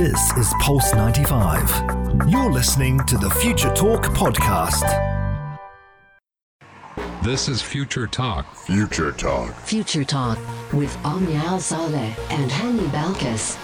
This is Pulse 95. You're listening to the Future Talk podcast. This is Future Talk. Future Talk. Future Talk with Omnia Saleh and Hani Balkes.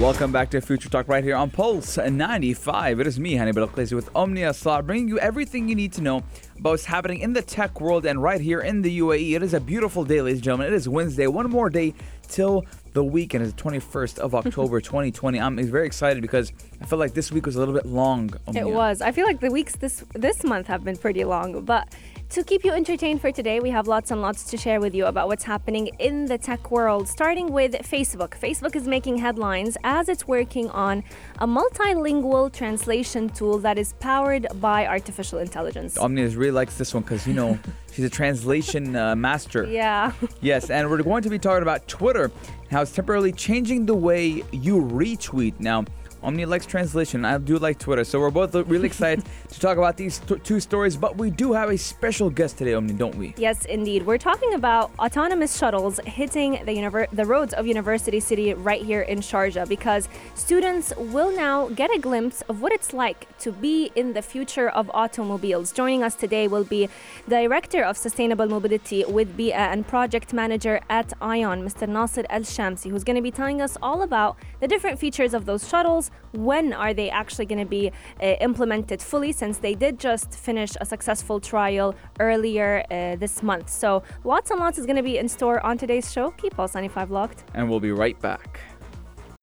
Welcome back to Future Talk right here on Pulse 95. It is me, Hani Balkes, with Omnia Saleh, bringing you everything you need to know about what's happening in the tech world and right here in the UAE. It is a beautiful day, ladies and gentlemen. It is Wednesday, one more day till the weekend is the 21st of October, 2020. I'm very excited because I feel like this week was a little bit long. It was. I feel like the weeks this month have been pretty long. But to keep you entertained for today, we have lots and lots to share with you about what's happening in the tech world, starting with Facebook. Facebook is making headlines as it's working on a multilingual translation tool that is powered by artificial intelligence. Omnia really likes this one because, you know, she's a translation master. Yeah. Yes, and we're going to be talking about Twitter, how it's temporarily changing the way you retweet. Now, Omnia likes translation. I do like Twitter. So we're both really excited to talk about these two stories. But we do have a special guest today, Omnia, don't we? Yes, indeed. We're talking about autonomous shuttles hitting the roads of University City right here in Sharjah, because students will now get a glimpse of what it's like to be in the future of automobiles. Joining us today will be Director of Sustainable Mobility with Bee'ah and Project Manager at ION, Mr. Naser Al Shamsi, who's going to be telling us all about the different features of those shuttles. When are they actually going to be implemented fully, since they did just finish a successful trial earlier this month. So lots and lots is going to be in store on today's show. Keep Pulse 95 locked. And we'll be right back.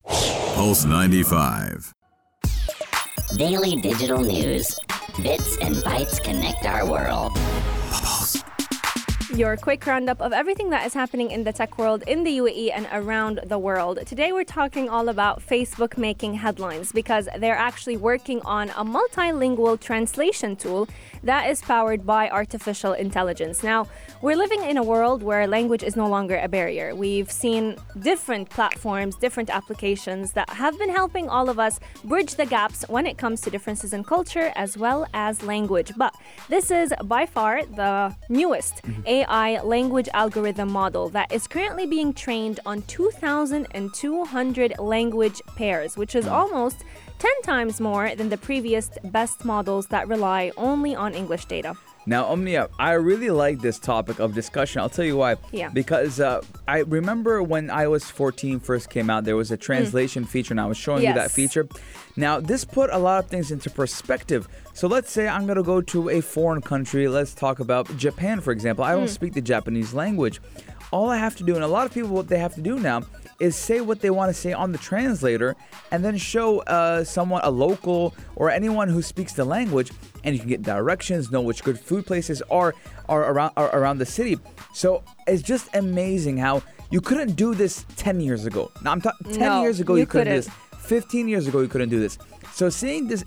Pulse 95. Daily digital news. Bits and bytes connect our world. Pulse. Your quick roundup of everything that is happening in the tech world in the UAE and around the world. Today we're talking all about Facebook making headlines because they're actually working on a multilingual translation tool that is powered by artificial intelligence. Now, we're living in a world where language is no longer a barrier. We've seen different platforms, different applications that have been helping all of us bridge the gaps when it comes to differences in culture as well as language. But this is by far the newest AI language algorithm model that is currently being trained on 2,200 language pairs, which is almost 10 times more than the previous best models that rely only on English data. Now, Omnia, I really like this topic of discussion. I'll tell you why. Yeah. Because I remember when iOS 14 first came out, there was a translation feature, and I was showing you that feature. Now, this put a lot of things into perspective. So let's say I'm going to go to a foreign country. Let's talk about Japan, for example. I don't speak the Japanese language. All I have to do, and a lot of people, what they have to do now is say what they want to say on the translator and then show someone, a local or anyone who speaks the language, and you can get directions, know which good food places are around the city. So it's just amazing how you couldn't do this 10 years ago. Now, 10 years ago you couldn't do this. 15 years ago you couldn't do this. So seeing this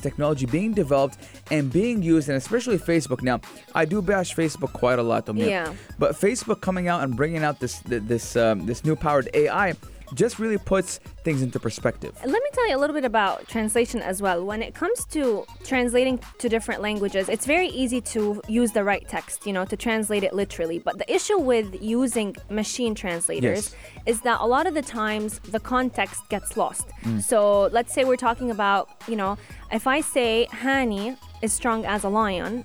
technology being developed and being used, and especially Facebook. Now, I do bash Facebook quite a lot, Omnia. Yeah. But Facebook coming out and bringing out this new powered AI just really puts things into perspective. Let me tell you a little bit about translation as well. When it comes to translating to different languages, it's very easy to use the right text, to translate it literally. But the issue with using machine translators is that a lot of the times the context gets lost. So let's say we're talking about, if I say Hani is strong as a lion,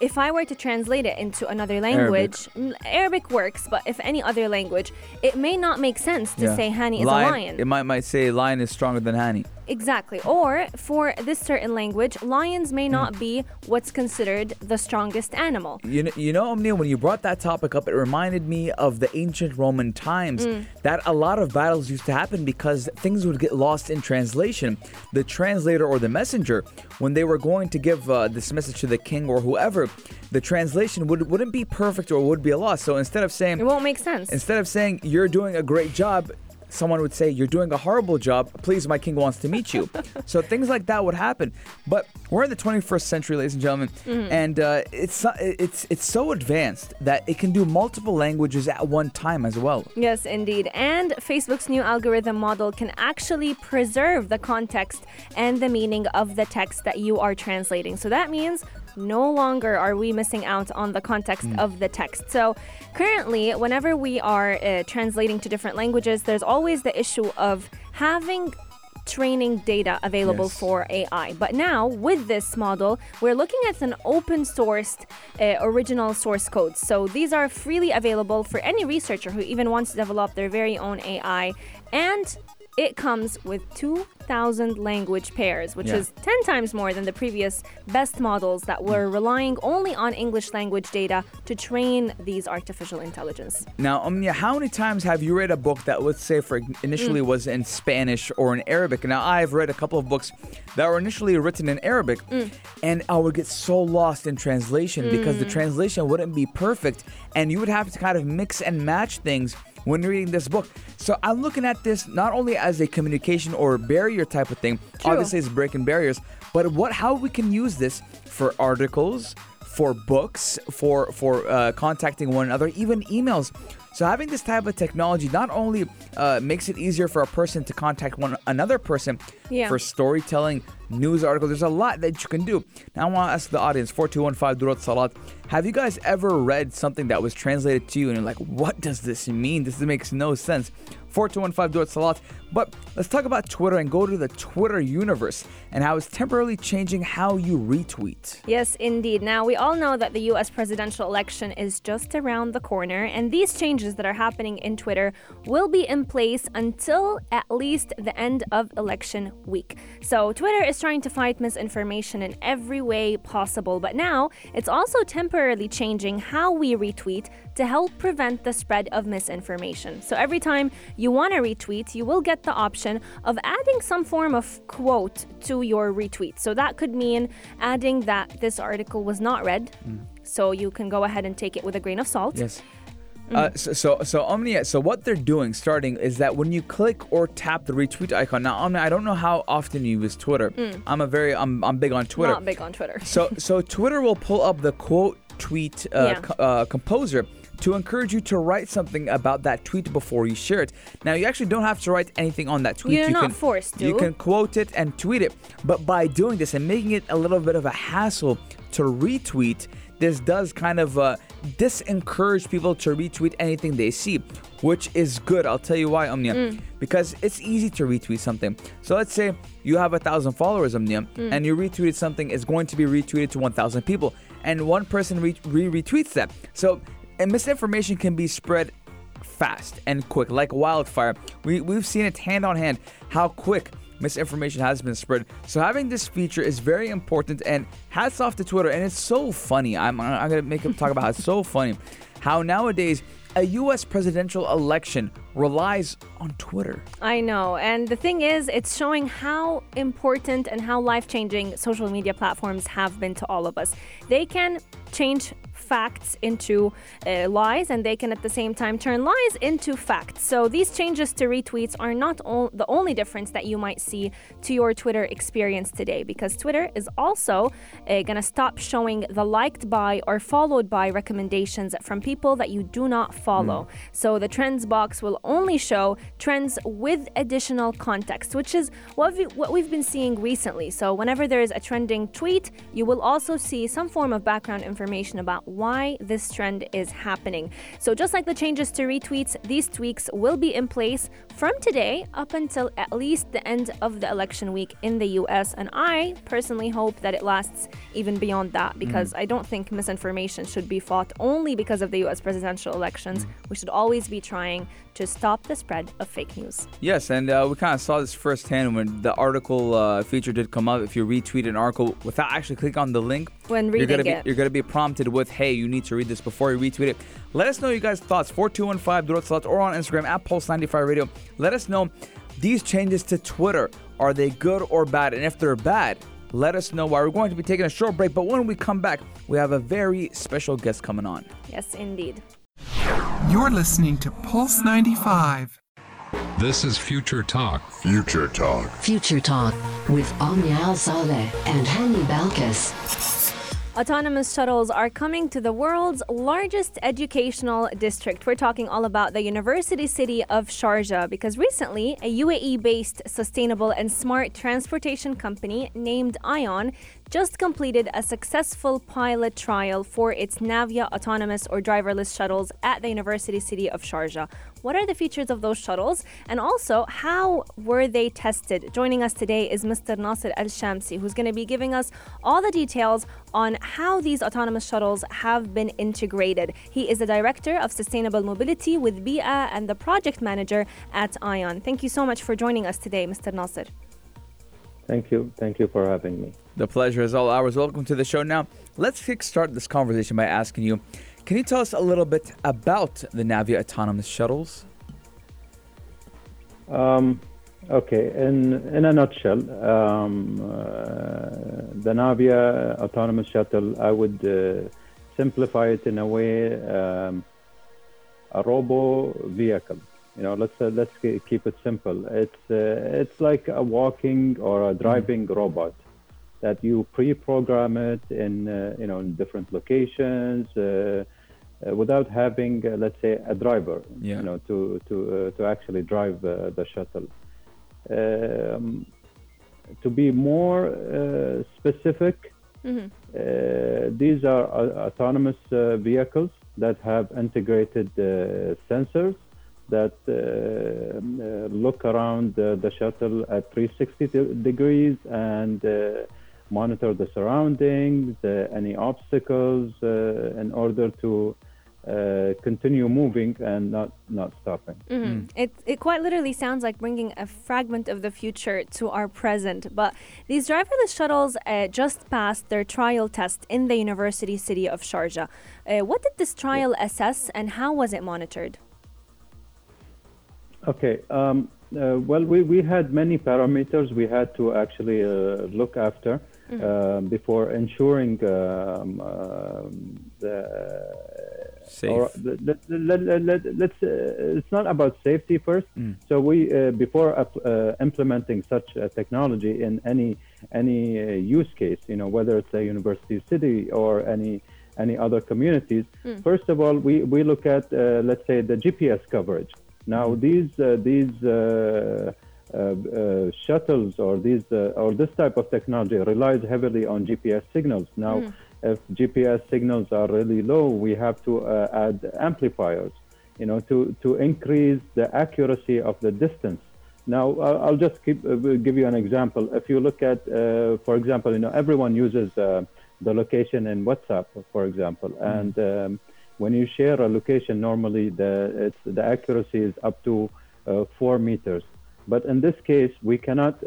if I were to translate it into another language, Arabic works, but if any other language, it may not make sense to say Hani is a lion. It might say lion is stronger than Hani. Exactly. Or for this certain language, lions may not be what's considered the strongest animal. You know, Omnia, when you brought that topic up, it reminded me of the ancient Roman times that a lot of battles used to happen because things would get lost in translation. The translator or the messenger, when they were going to give this message to the king or whoever, the translation wouldn't be perfect or would be a loss. So instead of saying... It won't make sense. Instead of saying, you're doing a great job, someone would say, you're doing a horrible job. Please, my king wants to meet you. So things like that would happen. But we're in the 21st century, ladies and gentlemen, and it's so advanced that it can do multiple languages at one time as well. Yes, indeed. And Facebook's new algorithm model can actually preserve the context and the meaning of the text that you are translating. So that means no longer are we missing out on the context of the text. So currently, whenever we are translating to different languages, there's always the issue of having training data available for AI. But now, with this model, we're looking at an open-sourced original source code. So these are freely available for any researcher who even wants to develop their very own AI. And it comes with 2,000 language pairs, which is 10 times more than the previous best models that were relying only on English language data to train these artificial intelligence. Now, Omnia, how many times have you read a book that, let's say, for initially was in Spanish or in Arabic? Now, I've read a couple of books that were initially written in Arabic, and I would get so lost in translation because the translation wouldn't be perfect, and you would have to kind of mix and match things when reading this book. So I'm looking at this not only as a communication or barrier type of thing, obviously it's breaking barriers, but how we can use this for articles, for books, for contacting one another, even emails. So having this type of technology not only makes it easier for a person to contact one another person for storytelling, news articles. There's a lot that you can do. Now I want to ask the audience, 4215 Durat Salat, have you guys ever read something that was translated to you and you're like, what does this mean? This makes no sense. 4215 Durat Salat. But let's talk about Twitter and go to the Twitter universe and how it's temporarily changing how you retweet. Yes, indeed. Now, we all know that the U.S. presidential election is just around the corner, and these changes that are happening in Twitter will be in place until at least the end of election week. So Twitter is trying to fight misinformation in every way possible, but now it's also temporarily changing how we retweet to help prevent the spread of misinformation. So every time you want to retweet, you will get the option of adding some form of quote to your retweet. So that could mean adding that this article was not read. So you can go ahead and take it with a grain of salt. Yes. Omnia, so what they're doing starting is that when you click or tap the retweet icon. Now, Omnia, I don't know how often you use Twitter. I'm big on Twitter. Not big on Twitter. So Twitter will pull up the quote tweet composer to encourage you to write something about that tweet before you share it. Now, you actually don't have to write anything on that tweet. You're not forced to. You can quote it and tweet it. But by doing this and making it a little bit of a hassle to retweet, this does kind of disencourage people to retweet anything they see, which is good. I'll tell you why, Omnia. Because it's easy to retweet something. So let's say you have 1,000 followers, Omnia, and you retweeted something. It's going to be retweeted to 1,000 people. And one person retweets that. So and misinformation can be spread fast and quick, like wildfire. We've seen it hand on hand, how quick misinformation has been spread. So having this feature is very important, and hats off to Twitter. And it's so funny. I'm going to make him talk about how it's so funny. How nowadays a U.S. presidential election relies on Twitter. I know. And the thing is, it's showing how important and how life-changing social media platforms have been to all of us. They can change facts into lies, and they can at the same time turn lies into facts. So these changes to retweets are not the only difference that you might see to your Twitter experience today, because Twitter is also going to stop showing the liked by or followed by recommendations from people that you do not follow. So the trends box will only show trends with additional context, which is what we've been seeing recently. So whenever there is a trending tweet, you will also see some form of background information about why this trend is happening. So just like the changes to retweets, these tweaks will be in place from today up until at least the end of the election week in the US. And I personally hope that it lasts even beyond that, because I don't think misinformation should be fought only because of the US presidential elections. We should always be trying to stop the spread of fake news. Yes, and we kind of saw this firsthand when the article feature did come up. If you retweet an article without actually clicking on the link, when reading you're going to be prompted with, hey, you need to read this before you retweet it. Let us know your guys' thoughts, 4215 Durat Salat, or on Instagram at Pulse95Radio. Let us know these changes to Twitter. Are they good or bad? And if they're bad, let us know why. We're going to be taking a short break, but when we come back, we have a very special guest coming on. Yes, indeed. You're listening to Pulse 95. This is Future Talk. Future Talk. Future Talk with Omnia Saleh and Hani Balkes. Autonomous shuttles are coming to the world's largest educational district. We're talking all about the university city of Sharjah, because recently a UAE-based sustainable and smart transportation company named ION just completed a successful pilot trial for its Navya autonomous or driverless shuttles at the University City of Sharjah. What are the features of those shuttles? And also, how were they tested? Joining us today is Mr. Naser Al Shamsi, who's going to be giving us all the details on how these autonomous shuttles have been integrated. He is the Director of Sustainable Mobility with Bee'ah and the Project Manager at ION. Thank you so much for joining us today, Mr. Naser. Thank you. Thank you for having me. The pleasure is all ours. Welcome to the show. Now, let's kickstart this conversation by asking you, can you tell us a little bit about the Navya autonomous shuttles? Okay, in a nutshell, the Navya autonomous shuttle, I would simplify it in a way, a robo vehicle. You know, let's keep it simple. It's like a walking or a driving robot that you pre-program it in in different locations. Without having, let's say, a driver, to actually drive the shuttle. To be more specific, these are autonomous vehicles that have integrated sensors that look around the shuttle at 360 degrees and monitor the surroundings, any obstacles, in order to continue moving and not stopping. It quite literally sounds like bringing a fragment of the future to our present. But these driverless shuttles just passed their trial test in the University City of Sharjah. What did this trial assess and how was it monitored? Okay. Well, we had many parameters we had to actually look after before ensuring safe. It's not about safety first. So we before implementing such technology in any use case, whether it's a university city or any other communities. First of all, we look at let's say the GPS coverage. Now these shuttles or these or this type of technology relies heavily on GPS signals. Now, if GPS signals are really low, we have to add amplifiers, to increase the accuracy of the distance. Now, I'll just give you an example. If you look at, for example, everyone uses the location in WhatsApp, for example, and when you share a location, normally the accuracy is up to 4 meters. But in this case, we cannot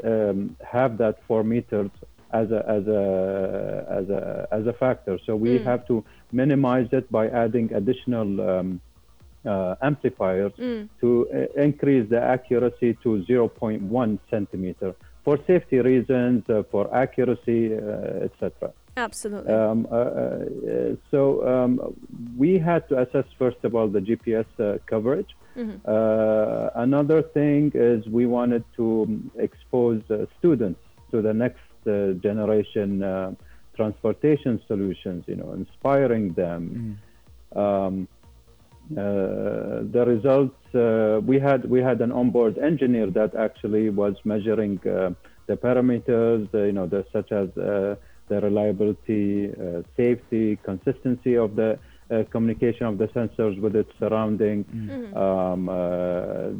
have that 4 meters as a factor. So we have to minimize it by adding additional amplifiers to increase the accuracy to 0.1 centimeter for safety reasons, for accuracy, etc. Absolutely. So we had to assess, first of all, the GPS coverage. Another thing is we wanted to expose students to the next generation transportation solutions, inspiring them. The results, we had an onboard engineer that actually was measuring the parameters, such as the reliability, safety, consistency of the communication of the sensors with its surrounding.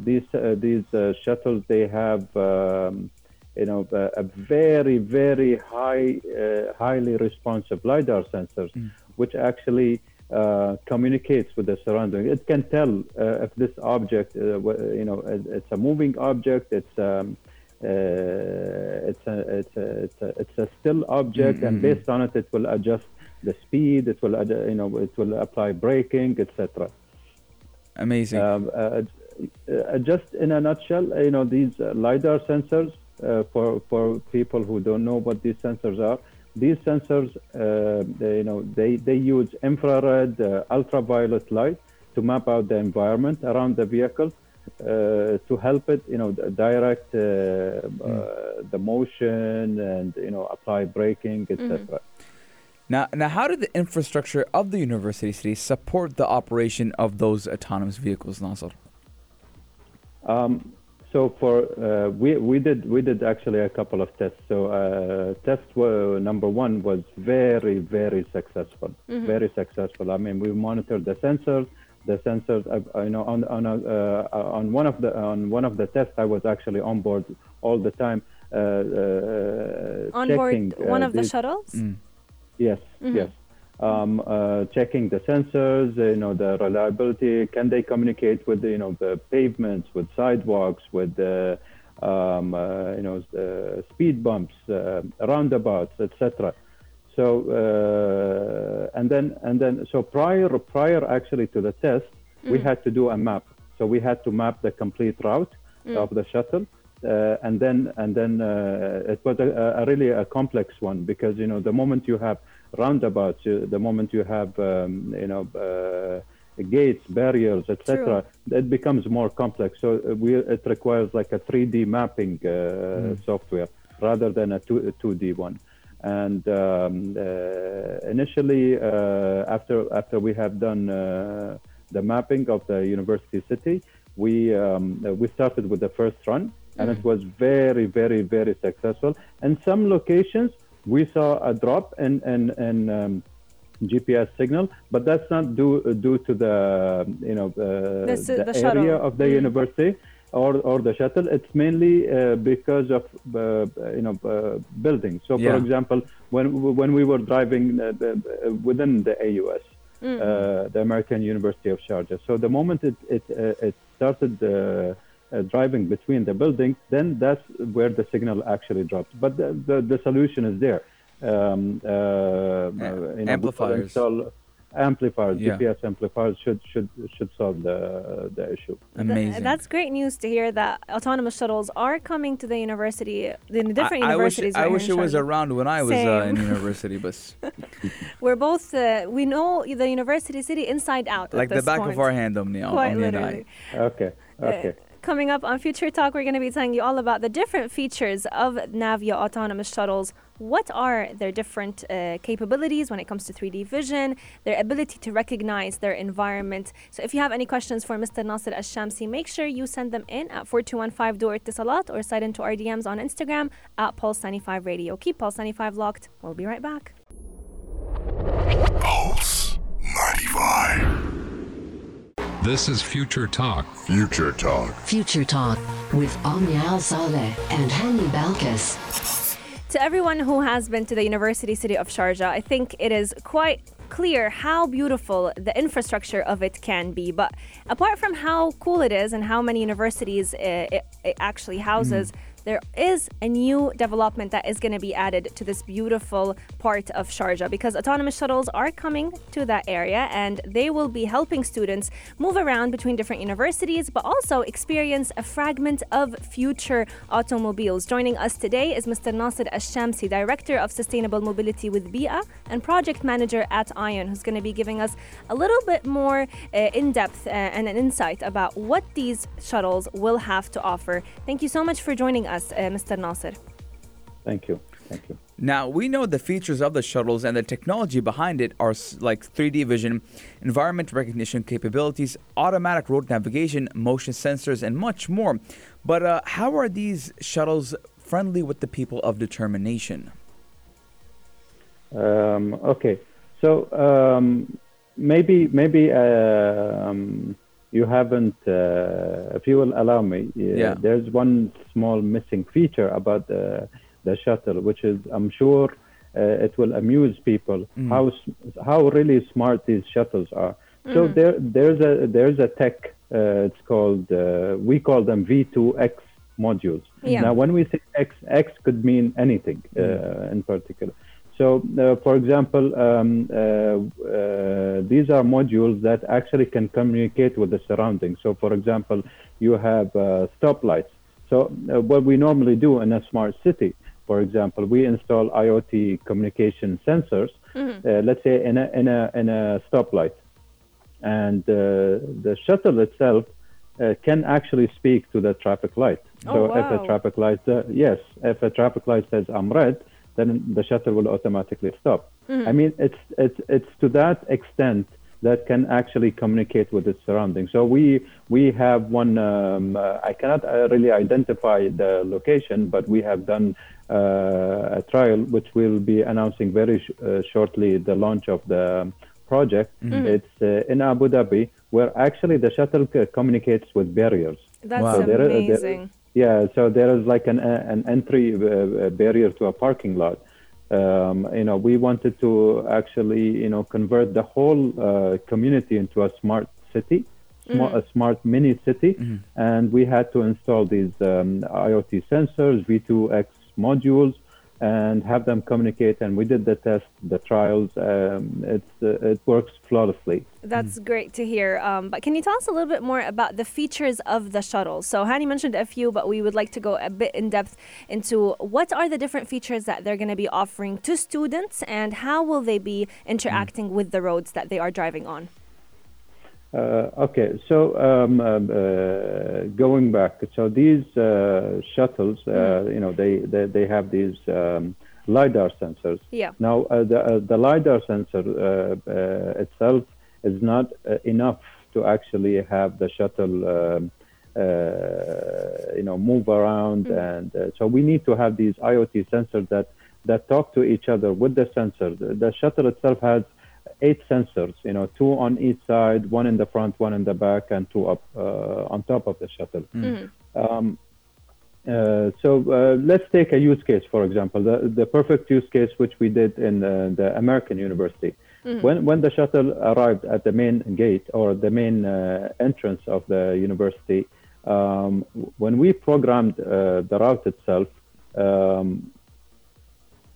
These shuttles, they have a very, very highly responsive LiDAR sensors, which actually communicates with the surrounding. It can tell if this object, it's a moving object, it's a still object, and based on it, it will adjust the speed. It will, it will apply braking, etc. Amazing. Just in a nutshell, these LiDAR sensors. For people who don't know what these sensors are, these sensors, they use infrared, ultraviolet light to map out the environment around the vehicle. To help it, direct the motion and, apply braking, etc. Now, how did the infrastructure of the University City support the operation of those autonomous vehicles, Naser? So for we did actually a couple of tests. So number one was very successful, mm-hmm. very successful. I mean, we monitored the sensors. The sensors, you know, on one of the tests, I was actually on board all the time. On checking, board one of the shuttles. Mm. Yes, mm-hmm. yes. Checking the sensors, you know, the reliability. Can they communicate with, you know, the pavements, with sidewalks, with you know, speed bumps, roundabouts, etc. So and then prior actually to the test, mm-hmm. we had to do a map. So we had to map the complete route mm-hmm. of the shuttle. And then it was a really a complex one, because, you know, the moment you have roundabouts, the moment you have gates, barriers, etc., it becomes more complex. So it requires like a 3D mapping software rather than a 2D one. And initially, after we have done the mapping of the university city, we started with the first run, and mm-hmm. it was very successful. In some locations, we saw a drop in GPS signal, but that's not due to the, you know, the area shuttle. Of the mm-hmm. university or the shuttle. It's mainly because of buildings. So yeah. for example, when we were driving within the IOS, mm-hmm. The American University of Sharjah. So the moment it started driving between the buildings, then that's where the signal actually drops. But the solution is there. Amplifiers. Amplifiers, yeah. GPS amplifiers should solve the issue. Amazing. That's great news to hear that autonomous shuttles are coming to the university, the different universities. I wish it was around when I was in university, but we're both we know the university city inside out. Like the back of our hand, Omnia. Quite literally. Okay. Coming up on Future Talk, we're going to be telling you all about the different features of Navya autonomous shuttles. What are their different capabilities when it comes to 3D vision, their ability to recognize their environment. So if you have any questions for Mr. Naser Al Shamsi, make sure you send them in at 4215 Door Tisalat, or slide into our DMs on Instagram at Pulse95Radio. Keep Pulse95 locked. We'll be right back. Pulse95. This is Future Talk. Future Talk. Future Talk with Omnia Saleh and Hani Balkes. To everyone who has been to the university city of Sharjah, I think it is quite clear how beautiful the infrastructure of it can be. But apart from how cool it is and how many universities it actually houses, there is a new development that is going to be added to this beautiful part of Sharjah, because autonomous shuttles are coming to that area, and they will be helping students move around between different universities, but also experience a fragment of future automobiles. Joining us today is Mr. Naser Al Shamsi, Director of Sustainable Mobility with Bee'ah and Project Manager at ION, who's going to be giving us a little bit more in-depth and an insight about what these shuttles will have to offer. Thank you so much for joining us. Mr. Naser. Thank you. Now, we know the features of the shuttles and the technology behind it are like 3D vision, environment recognition capabilities, automatic road navigation, motion sensors, and much more. But how are these shuttles friendly with the people of determination? Okay. So maybe you haven't, if you will allow me, there's one small missing feature about the shuttle, which is, I'm sure it will amuse people, how really smart these shuttles are. Mm-hmm. So there's a tech, it's called, we call them V2X modules. Yeah. Now, when we say X could mean anything in particular. So, for example, these are modules that actually can communicate with the surroundings. So, for example, you have stoplights. So, what we normally do in a smart city, for example, we install IoT communication sensors. Mm-hmm. Let's say in a stoplight, and the shuttle itself can actually speak to the traffic light. If a traffic light, if a traffic light says I'm red, then the shuttle will automatically stop. Mm-hmm. I mean, it's to that extent that can actually communicate with its surroundings. So we have one, I cannot really identify the location, but we have done a trial, which will be announcing very shortly the launch of the project. Mm-hmm. It's in Abu Dhabi, where actually the shuttle communicates with barriers. That's wow. Amazing. So there is like an entry barrier to a parking lot. We wanted to actually, convert the whole community into a smart city, a smart mini city. Mm. And we had to install these IoT sensors, V2X modules, and have them communicate. And we did the test, the trials. It works flawlessly. That's great to hear. But can you tell us a little bit more about the features of the shuttle? So Hani mentioned a few, but we would like to go a bit in depth into what are the different features that they're going to be offering to students, and how will they be interacting with the roads that they are driving on? Going back, so these shuttles, they have these LiDAR sensors. Yeah. Now, the LiDAR sensor itself is not enough to actually have the shuttle, move around. Mm-hmm. And so we need to have these IoT sensors that talk to each other with the sensor. The shuttle itself has 8 sensors, two on each side, one in the front, one in the back, and two up on top of the shuttle. Mm-hmm. Let's take a use case, for example, the perfect use case, which we did in the American University. Mm-hmm. When the shuttle arrived at the main gate or the main entrance of the university, when we programmed the route itself,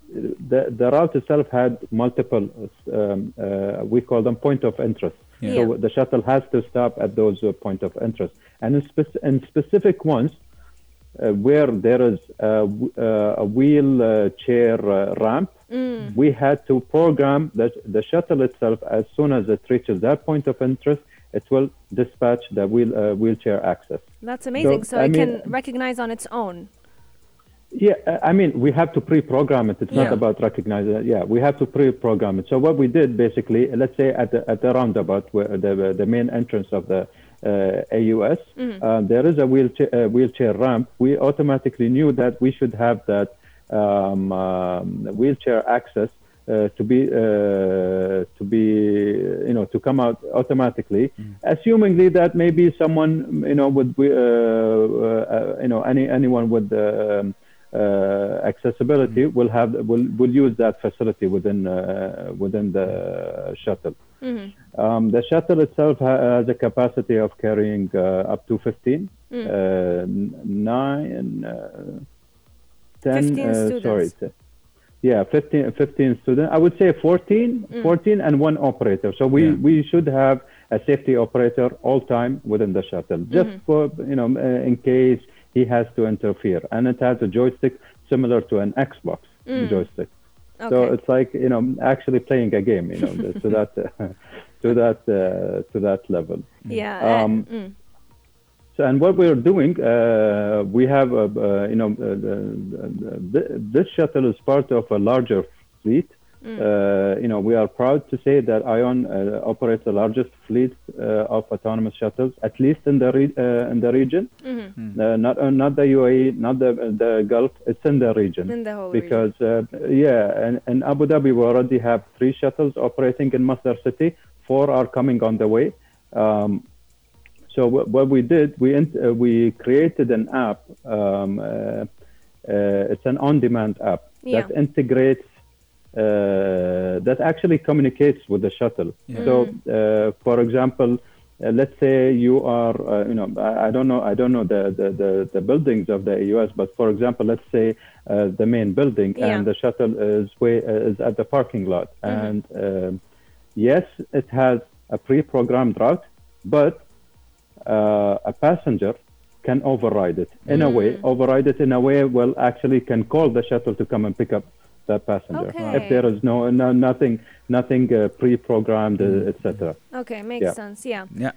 the route itself had multiple, we call them point of interest. Yeah. So the shuttle has to stop at those point of interest. And in specific ones where there is a wheelchair ramp, we had to program that the shuttle itself, as soon as it reaches that point of interest, it will dispatch the wheelchair access. That's amazing. So it can recognize on its own. Yeah, we have to pre-program it. It's not about recognizing it. Yeah, we have to pre-program it. So what we did basically, let's say at the roundabout, where the main entrance of the AUS, there is a wheelchair ramp. We automatically knew that we should have that wheelchair access to come out automatically, assumingly that maybe someone, anyone with accessibility will use that facility within the shuttle. Mm-hmm. The shuttle itself has a capacity of carrying up to 15 students. I would say 14 and one operator. So we should have a safety operator all time within the shuttle, just for in case he has to interfere. And it has a joystick similar to an Xbox joystick. Okay. So it's like, actually playing a game, to that level. Yeah. So, and what we're doing, we have, this shuttle is part of a larger fleet. We are proud to say that ION operates the largest fleet of autonomous shuttles, at least in the region. Mm-hmm. Not the UAE, not the Gulf. It's in the region. In the whole region. Because in Abu Dhabi we already have 3 shuttles operating in Masdar City. 4 are coming on the way. So what we did, we created an app. It's an on-demand app that integrates. That actually communicates with the shuttle. Yeah. So, for example, let's say you are, I don't know the buildings of the AUS, but for example, let's say the main building and the shuttle is at the parking lot. Mm-hmm. And yes, it has a pre-programmed route, but a passenger can override it in a way. Well, actually, can call the shuttle to come and pick up that passenger. Okay. If there is nothing pre-programmed, etc. Okay, makes sense. Yeah. Yeah.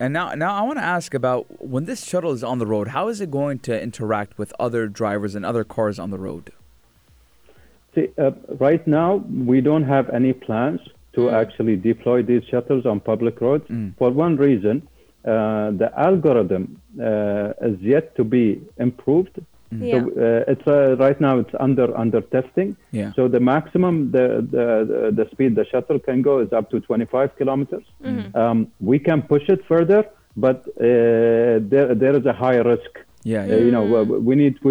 And now I want to ask about when this shuttle is on the road, how is it going to interact with other drivers and other cars on the road? See, right now we don't have any plans to actually deploy these shuttles on public roads. For one reason, the algorithm is yet to be improved. So it's right now it's under testing. So the maximum the speed the shuttle can go is up to 25 kilometers. We can push it further, but there is a high risk. You know, we need to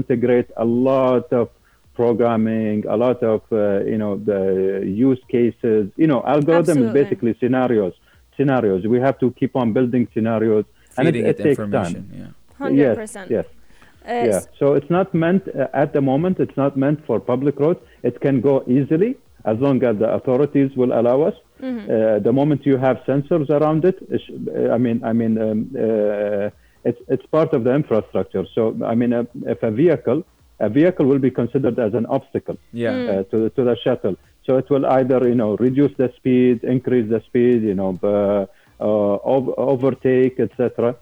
integrate a lot of programming, a lot of you know, the use cases. You know, algorithm is basically scenarios. We have to keep on building scenarios, feeding and it takes information. Time. 100%. Yes. So it's not meant at the moment. It's not meant for public roads. It can go easily as long as the authorities will allow us. The moment you have sensors around it, it's part of the infrastructure. So I mean, if a vehicle will be considered as an obstacle to the shuttle. So it will either, you know, reduce the speed, increase the speed, you know, overtake, etc.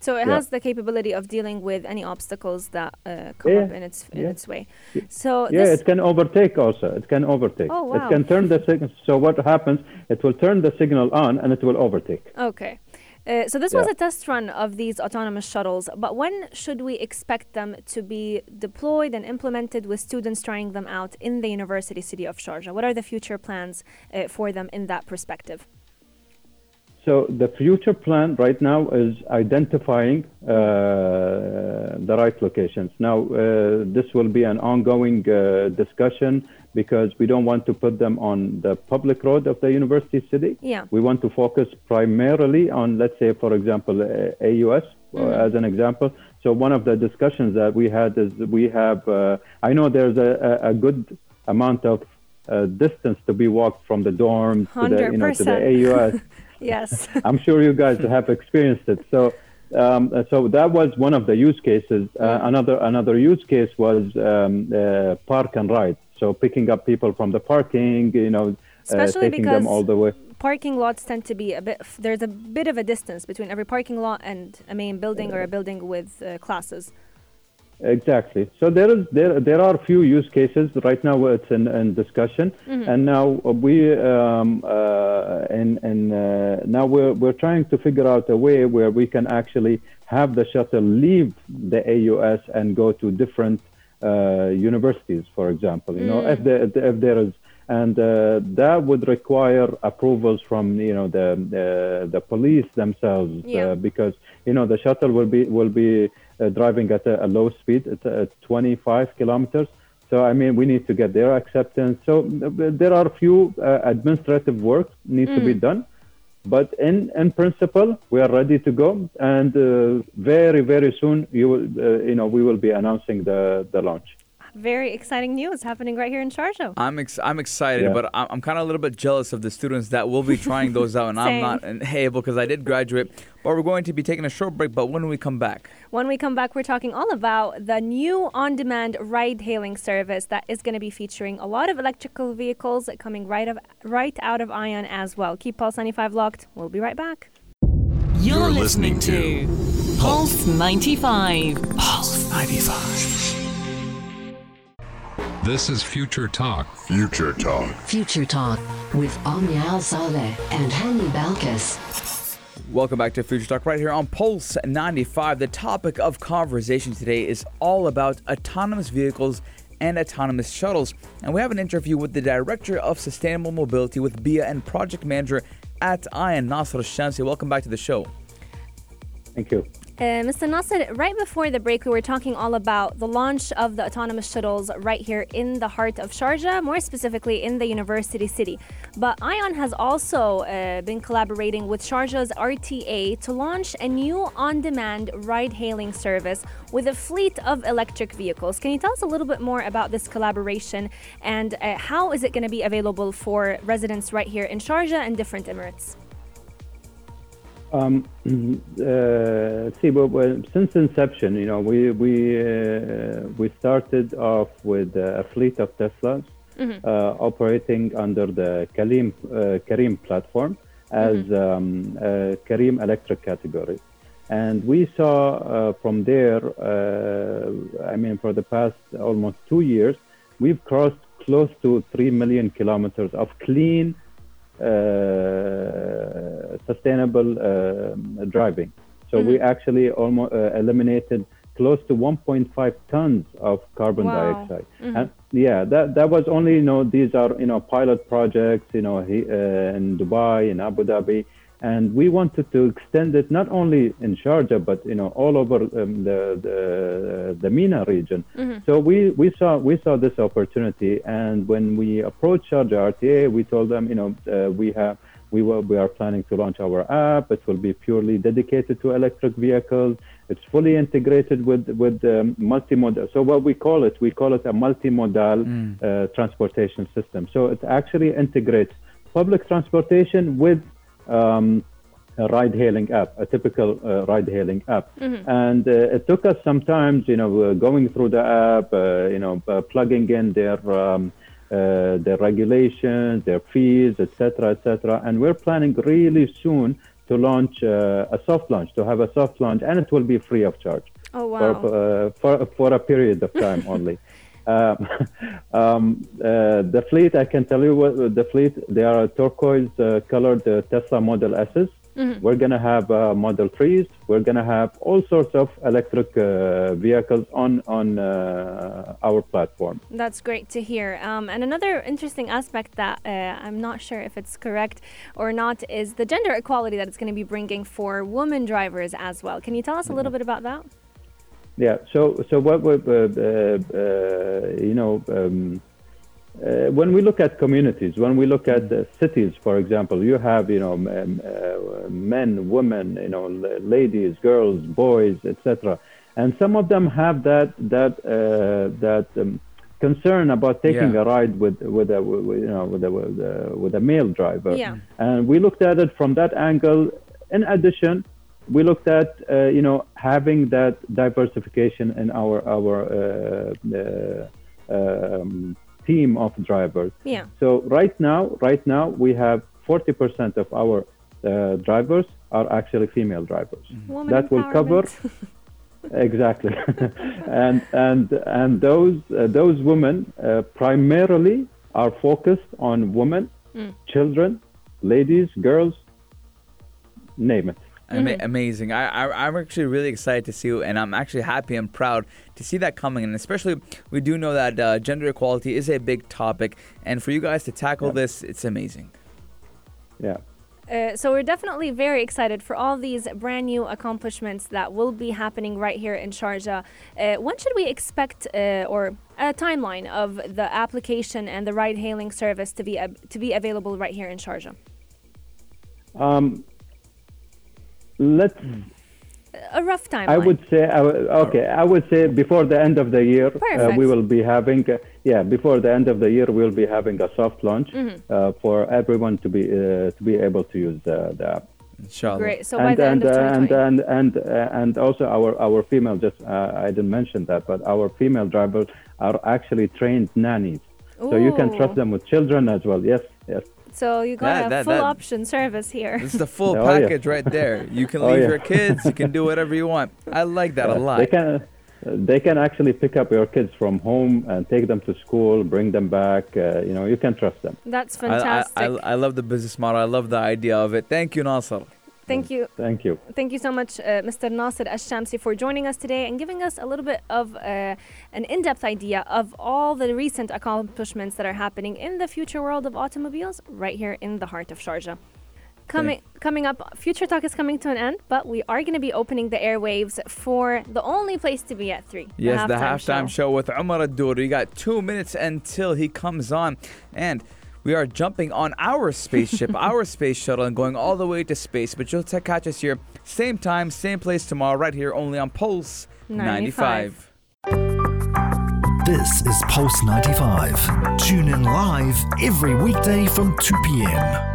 So it has the capability of dealing with any obstacles that come up in its way. So it can overtake also. It can overtake. Oh, wow. It can turn the signal. So what happens? It will turn the signal on and it will overtake. Okay. So this was a test run of these autonomous shuttles. But when should we expect them to be deployed and implemented with students trying them out in the university city of Sharjah? What are the future plans for them in that perspective? So the future plan right now is identifying the right locations. Now, this will be an ongoing discussion because we don't want to put them on the public road of the university city. We want to focus primarily on, let's say, for example, AUS as an example. So one of the discussions that we had is we have, I know there's a good amount of distance to be walked from the dorms to the, you know, to the AUS. Yes, I'm sure you guys have experienced it. So, so that was one of the use cases. Another use case was park and ride. So picking up people from the parking, you know, taking them all the way. Parking lots tend to be there's a bit of a distance between every parking lot and a main building or a building with classes. Exactly. So there are few use cases right now. It's in discussion, and now we now we're trying to figure out a way where we can actually have the shuttle leave the AUS and go to different universities, for example. You know, if there is, and that would require approvals from, you know, the police themselves, because, you know, the shuttle will be. Driving at a low speed at 25 kilometers. So, I mean, we need to get their acceptance. So there are a few administrative work needs to be done. But in principle, we are ready to go. And very, very soon, we will be announcing the launch. Very exciting news happening right here in Sharjah. I'm excited, but I'm kind of a little bit jealous of the students that will be trying those out, and I'm not able because I did graduate. But we're going to be taking a short break, but when we come back. When we come back, we're talking all about the new on-demand ride-hailing service that is going to be featuring a lot of electrical vehicles coming right out of ION as well. Keep Pulse 95 locked. We'll be right back. You're listening to Pulse 95. Pulse 95. This is Future Talk. Future Talk. Future Talk with Omnia Saleh and Hani Balkes. Welcome back to Future Talk right here on Pulse 95. The topic of conversation today is all about autonomous vehicles and autonomous shuttles. And we have an interview with the Director of Sustainable Mobility with Bee'ah and Project Manager at ION, Naser Al Shamsi. Welcome back to the show. Thank you. Mr. Naser, right before the break, we were talking all about the launch of the autonomous shuttles right here in the heart of Sharjah, more specifically in the university city. But ION has also been collaborating with Sharjah's RTA to launch a new on-demand ride-hailing service with a fleet of electric vehicles. Can you tell us a little bit more about this collaboration and how is it going to be available for residents right here in Sharjah and different emirates? Since inception, you know, we started off with a fleet of Teslas operating under the Careem platform as Careem electric category, and we saw from there. I mean, for the past almost 2 years, we've crossed close to 3 million kilometers of clean, sustainable driving. So we actually almost eliminated close to 1.5 tons of carbon dioxide. And that was only, these are, pilot projects, in Dubai, in Abu Dhabi. And we wanted to extend it not only in Sharjah, but, all over the MENA region. So we saw this opportunity. And when we approached Sharjah RTA, we told them, we are planning to launch our app. It will be purely dedicated to electric vehicles. It's fully integrated with multimodal. So what we call it a multimodal transportation system. So it actually integrates public transportation with a ride-hailing app, a typical ride-hailing app. And it took us sometimes, going through the app, plugging in their regulations, their fees, etc. And we're planning really soon to launch a soft launch, and it will be free of charge. Oh, wow. for a period of time only. The fleet, I can tell you what the fleet, they are turquoise colored Tesla Model S's. We're going to have Model 3s. We're going to have all sorts of electric vehicles on our platform. That's great to hear. And another interesting aspect that I'm not sure if it's correct or not is the gender equality that it's going to be bringing for women drivers as well. Can you tell us a little bit about that? Yeah. So what we when we look at communities, when we look at the cities, for example, you have, men, women, ladies, girls, boys, etc. And some of them have that concern about taking a ride with a male driver. Yeah. And we looked at it from that angle. In addition, we looked at, having that diversification in our team of drivers. Yeah. So right now we have 40% of our drivers are actually female drivers. Woman that will cover exactly, and those women primarily are focused on women, children, ladies, girls, name it. Amazing. I'm actually really excited to see, and I'm actually happy and proud to see that coming. And especially, we do know that gender equality is a big topic. And for you guys to tackle this, it's amazing. Yeah. So we're definitely very excited for all these brand new accomplishments that will be happening right here in Sharjah. When should we expect or a timeline of the application and the ride-hailing service to be available right here in Sharjah? Let's a rough timeline. I would say before the end of the year we will be having a soft launch for everyone to be able to use the app. Inshallah. Great. So by the end of 2020. And also our female, just I didn't mention that, but our female drivers are actually trained nannies. Ooh. So you can trust them with children as well. Yes. So you got a full option service here. This is the full package right there. You can leave your kids. You can do whatever you want. I like that a lot. They can actually pick up your kids from home and take them to school, bring them back. You can trust them. That's fantastic. I love the business model. I love the idea of it. Thank you, Naser. Thank you. Thank you so much, Mr. Naser Al Shamsi, for joining us today and giving us a little bit of an in-depth idea of all the recent accomplishments that are happening in the future world of automobiles right here in the heart of Sharjah. Coming up, Future Talk is coming to an end, but we are going to be opening the airwaves for the only place to be at 3. Yes, the halftime show with Umar Al-Douri. You got 2 minutes until he comes on, and we are jumping on our spaceship, our space shuttle, and going all the way to space. But you'll catch us here, same time, same place tomorrow, right here, only on Pulse 95. This is Pulse 95. Tune in live every weekday from 2 p.m.